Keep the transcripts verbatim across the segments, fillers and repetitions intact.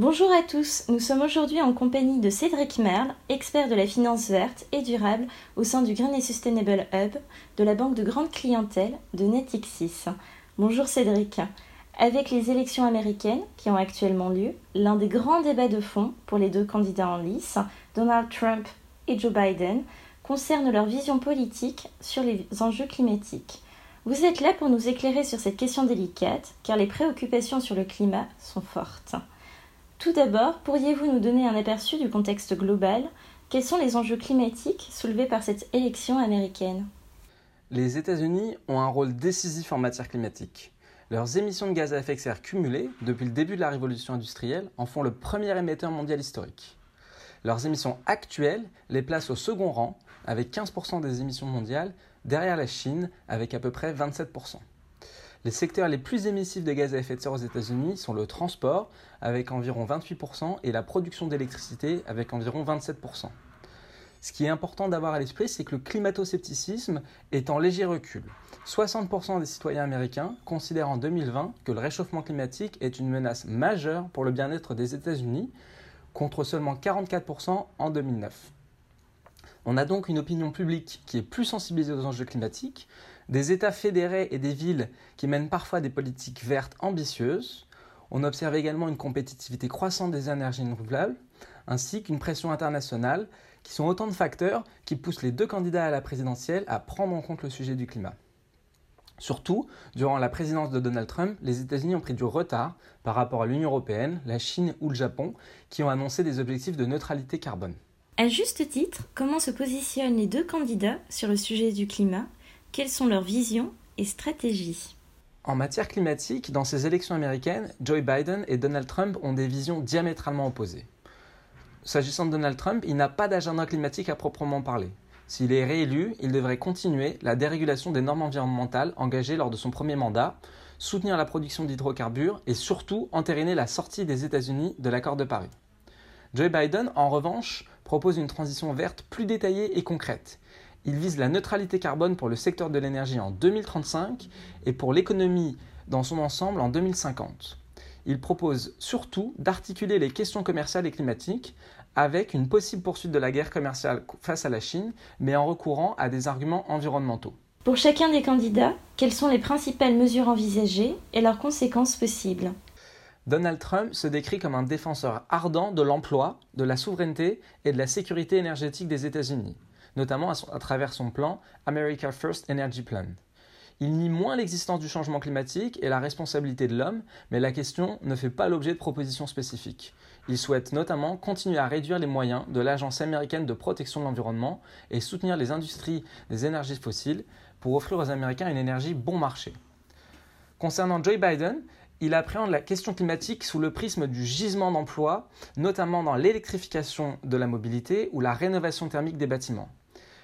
Bonjour à tous, nous sommes aujourd'hui en compagnie de Cédric Merle, expert de la finance verte et durable au sein du Green and Sustainable Hub, de la banque de grande clientèle de Natixis. Bonjour Cédric. Avec les élections américaines qui ont actuellement lieu, l'un des grands débats de fond pour les deux candidats en lice, Donald Trump et Joe Biden, concerne leur vision politique sur les enjeux climatiques. Vous êtes là pour nous éclairer sur cette question délicate, car les préoccupations sur le climat sont fortes. Tout d'abord, pourriez-vous nous donner un aperçu du contexte global ? Quels sont les enjeux climatiques soulevés par cette élection américaine ? Les États-Unis ont un rôle décisif en matière climatique. Leurs émissions de gaz à effet de serre cumulées, depuis le début de la révolution industrielle, en font le premier émetteur mondial historique. Leurs émissions actuelles les placent au second rang, avec quinze pour cent des émissions mondiales, derrière la Chine, avec à peu près vingt-sept pour cent. Les secteurs les plus émissifs de gaz à effet de serre aux États-Unis sont le transport, avec environ vingt-huit pour cent, et la production d'électricité, avec environ vingt-sept pour cent. Ce qui est important d'avoir à l'esprit, c'est que le climato-scepticisme est en léger recul. soixante pour cent des citoyens américains considèrent en deux mille vingt que le réchauffement climatique est une menace majeure pour le bien-être des États-Unis, contre seulement quarante-quatre pour cent en deux mille neuf. On a donc une opinion publique qui est plus sensibilisée aux enjeux climatiques, des États fédérés et des villes qui mènent parfois des politiques vertes ambitieuses. On observe également une compétitivité croissante des énergies renouvelables, ainsi qu'une pression internationale, qui sont autant de facteurs qui poussent les deux candidats à la présidentielle à prendre en compte le sujet du climat. Surtout, durant la présidence de Donald Trump, les États-Unis ont pris du retard par rapport à l'Union européenne, la Chine ou le Japon, qui ont annoncé des objectifs de neutralité carbone. À juste titre, comment se positionnent les deux candidats sur le sujet du climat ? Quelles sont leurs visions et stratégies ? En matière climatique, dans ces élections américaines, Joe Biden et Donald Trump ont des visions diamétralement opposées. S'agissant de Donald Trump, il n'a pas d'agenda climatique à proprement parler. S'il est réélu, il devrait continuer la dérégulation des normes environnementales engagées lors de son premier mandat, soutenir la production d'hydrocarbures et surtout entériner la sortie des États-Unis de l'accord de Paris. Joe Biden, en revanche, propose une transition verte plus détaillée et concrète. Il vise la neutralité carbone pour le secteur de l'énergie en deux mille trente-cinq et pour l'économie dans son ensemble en deux mille cinquante. Il propose surtout d'articuler les questions commerciales et climatiques avec une possible poursuite de la guerre commerciale face à la Chine, mais en recourant à des arguments environnementaux. Pour chacun des candidats, quelles sont les principales mesures envisagées et leurs conséquences possibles ? Donald Trump se décrit comme un défenseur ardent de l'emploi, de la souveraineté et de la sécurité énergétique des États-Unis, notamment à, son, à travers son plan America First Energy Plan. Il nie moins l'existence du changement climatique et la responsabilité de l'homme, mais la question ne fait pas l'objet de propositions spécifiques. Il souhaite notamment continuer à réduire les moyens de l'Agence américaine de protection de l'environnement et soutenir les industries des énergies fossiles pour offrir aux Américains une énergie bon marché. Concernant Joe Biden, il appréhende la question climatique sous le prisme du gisement d'emplois, notamment dans l'électrification de la mobilité ou la rénovation thermique des bâtiments.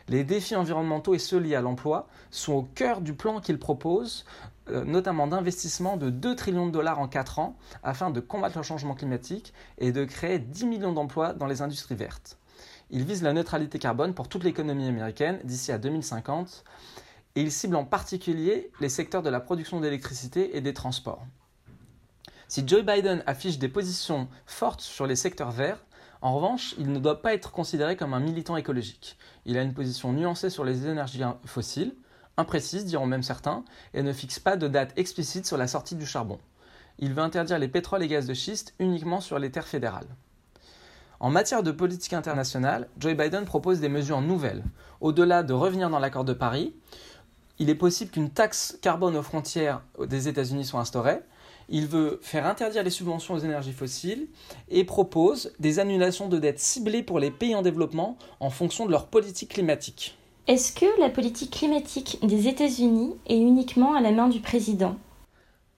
Les défis environnementaux et ceux liés à l'emploi sont au cœur du plan qu'il propose, notamment d'investissements de deux trillions de dollars en quatre ans, afin de combattre le changement climatique et de créer dix millions d'emplois dans les industries vertes. Il vise la neutralité carbone pour toute l'économie américaine d'ici à deux mille cinquante, et il cible en particulier les secteurs de la production d'électricité et des transports. Si Joe Biden affiche des positions fortes sur les secteurs verts, en revanche, il ne doit pas être considéré comme un militant écologique. Il a une position nuancée sur les énergies fossiles, imprécise, diront même certains, et ne fixe pas de date explicite sur la sortie du charbon. Il veut interdire les pétroles et gaz de schiste uniquement sur les terres fédérales. En matière de politique internationale, Joe Biden propose des mesures nouvelles. Au-delà de revenir dans l'accord de Paris, il est possible qu'une taxe carbone aux frontières des États-Unis soit instaurée. Il veut faire interdire les subventions aux énergies fossiles et propose des annulations de dettes ciblées pour les pays en développement en fonction de leur politique climatique. Est-ce que la politique climatique des États-Unis est uniquement à la main du président ?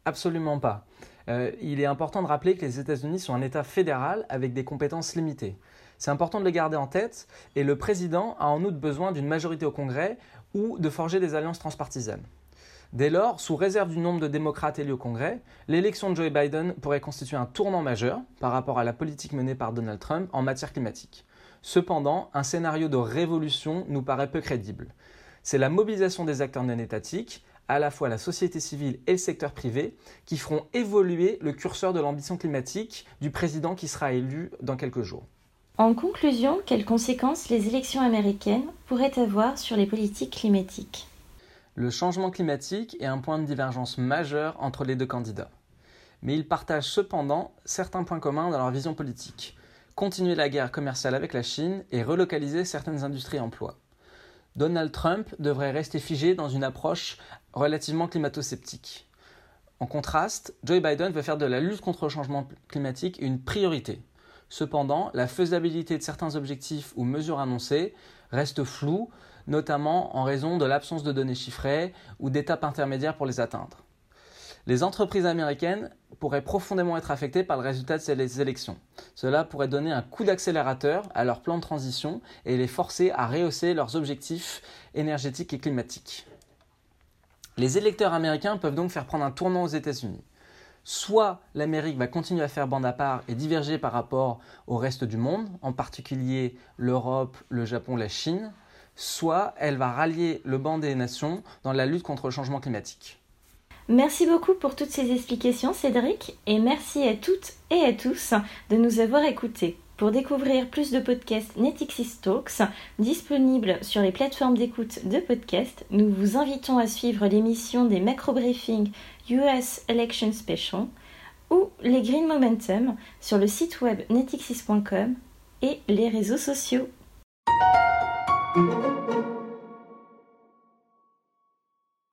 Absolument pas. Euh, il est important de rappeler que les États-Unis sont un État fédéral avec des compétences limitées. C'est important de le garder en tête et le président a en outre besoin d'une majorité au Congrès ou de forger des alliances transpartisanes. Dès lors, sous réserve du nombre de démocrates élus au Congrès, l'élection de Joe Biden pourrait constituer un tournant majeur par rapport à la politique menée par Donald Trump en matière climatique. Cependant, un scénario de révolution nous paraît peu crédible. C'est la mobilisation des acteurs non étatiques, à la fois la société civile et le secteur privé, qui feront évoluer le curseur de l'ambition climatique du président qui sera élu dans quelques jours. En conclusion, quelles conséquences les élections américaines pourraient avoir sur les politiques climatiques ? Le changement climatique est un point de divergence majeur entre les deux candidats. Mais ils partagent cependant certains points communs dans leur vision politique. Continuer la guerre commerciale avec la Chine et relocaliser certaines industries et emplois. Donald Trump devrait rester figé dans une approche relativement climato-sceptique. En contraste, Joe Biden veut faire de la lutte contre le changement climatique une priorité. Cependant, la faisabilité de certains objectifs ou mesures annoncées reste floue, notamment en raison de l'absence de données chiffrées ou d'étapes intermédiaires pour les atteindre. Les entreprises américaines pourraient profondément être affectées par le résultat de ces élections. Cela pourrait donner un coup d'accélérateur à leur plan de transition et les forcer à rehausser leurs objectifs énergétiques et climatiques. Les électeurs américains peuvent donc faire prendre un tournant aux États-Unis. Soit l'Amérique va continuer à faire bande à part et diverger par rapport au reste du monde, en particulier l'Europe, le Japon, la Chine, soit elle va rallier le banc des nations dans la lutte contre le changement climatique. Merci beaucoup pour toutes ces explications, Cédric, et merci à toutes et à tous de nous avoir écoutés. Pour découvrir plus de podcasts Natixis Talks, disponibles sur les plateformes d'écoute de podcasts, nous vous invitons à suivre l'émission des macro-briefings U S Election Special ou les Green Momentum sur le site web natixis point com et les réseaux sociaux.